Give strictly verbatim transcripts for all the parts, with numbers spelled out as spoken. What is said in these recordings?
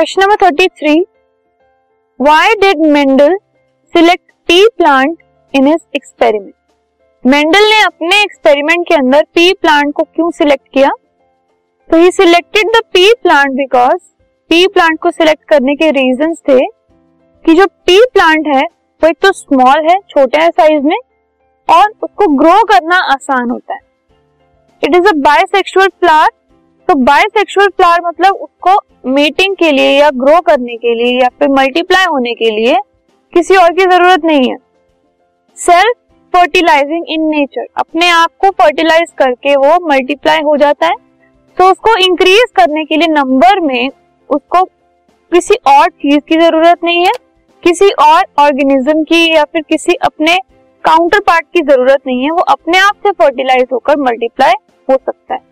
Question number thirty three, why did Mendel select pea plant in his experiment. Mendel ने अपने experiment के अंदर pea plant को क्यों सिलेक्ट किया? तो he selected the pea plant because pea plant को सिलेक्ट करने के रीजंस थे कि जो पी प्लांट है वो एक तो स्मॉल है, छोटा है साइज में, और उसको ग्रो करना आसान होता है। It is a bisexual flower, तो बायसेक्सुअल फ्लावर मतलब उसको मेटिंग के लिए या ग्रो करने के लिए या फिर मल्टीप्लाई होने के लिए किसी और की जरूरत नहीं है। सेल्फ फर्टिलाइजिंग इन नेचर, अपने आप को फर्टिलाइज करके वो मल्टीप्लाई हो जाता है, तो उसको इंक्रीज करने के लिए नंबर में उसको किसी और चीज की जरूरत नहीं है, किसी और ऑर्गेनिज्म की या फिर किसी अपने काउंटर पार्ट की जरूरत नहीं है, वो अपने आप से फर्टिलाइज होकर मल्टीप्लाई हो सकता है।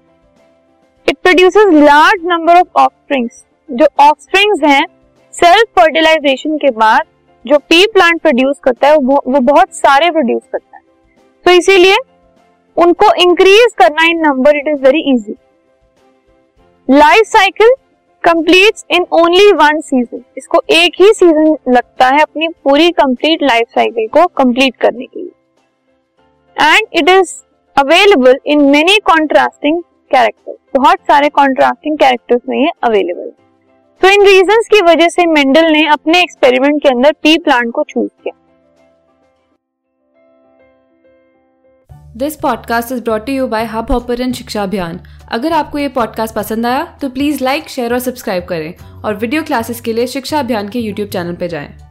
It produces large number of offsprings, जो ऑफस्प्रिंग्स हैं सेल्फ फर्टिलाइजेशन के बाद जो पी प्लांट प्रोड्यूस करता है वो, वो बहुत सारे प्रोड्यूस करता है, तो इसीलिए उनको इंक्रीज करना in number it is very easy. Life cycle completes in only one season, इसको एक ही सीजन लगता है अपनी पूरी कंप्लीट लाइफ साइकिल को कंप्लीट करने के लिए। And it is available in many contrasting characters, बहुत सारे कॉन्ट्रास्टिंग कैरेक्टर्स में ये अवेलेबल। तो इन रीजंस की वजह से मेंडल ने अपने एक्सपेरिमेंट के अंदर पी प्लांट को चूज किया। This podcast is brought to you by Hub Hopper and Shiksha Abhiyan. अगर आपको ये पॉडकास्ट पसंद आया तो प्लीज़ लाइक, शेयर और सब्सक्राइब करें, और वीडियो क्लासेस के लिए शिक्षा अभियान के यूट्यूब चैनल पर जाएं।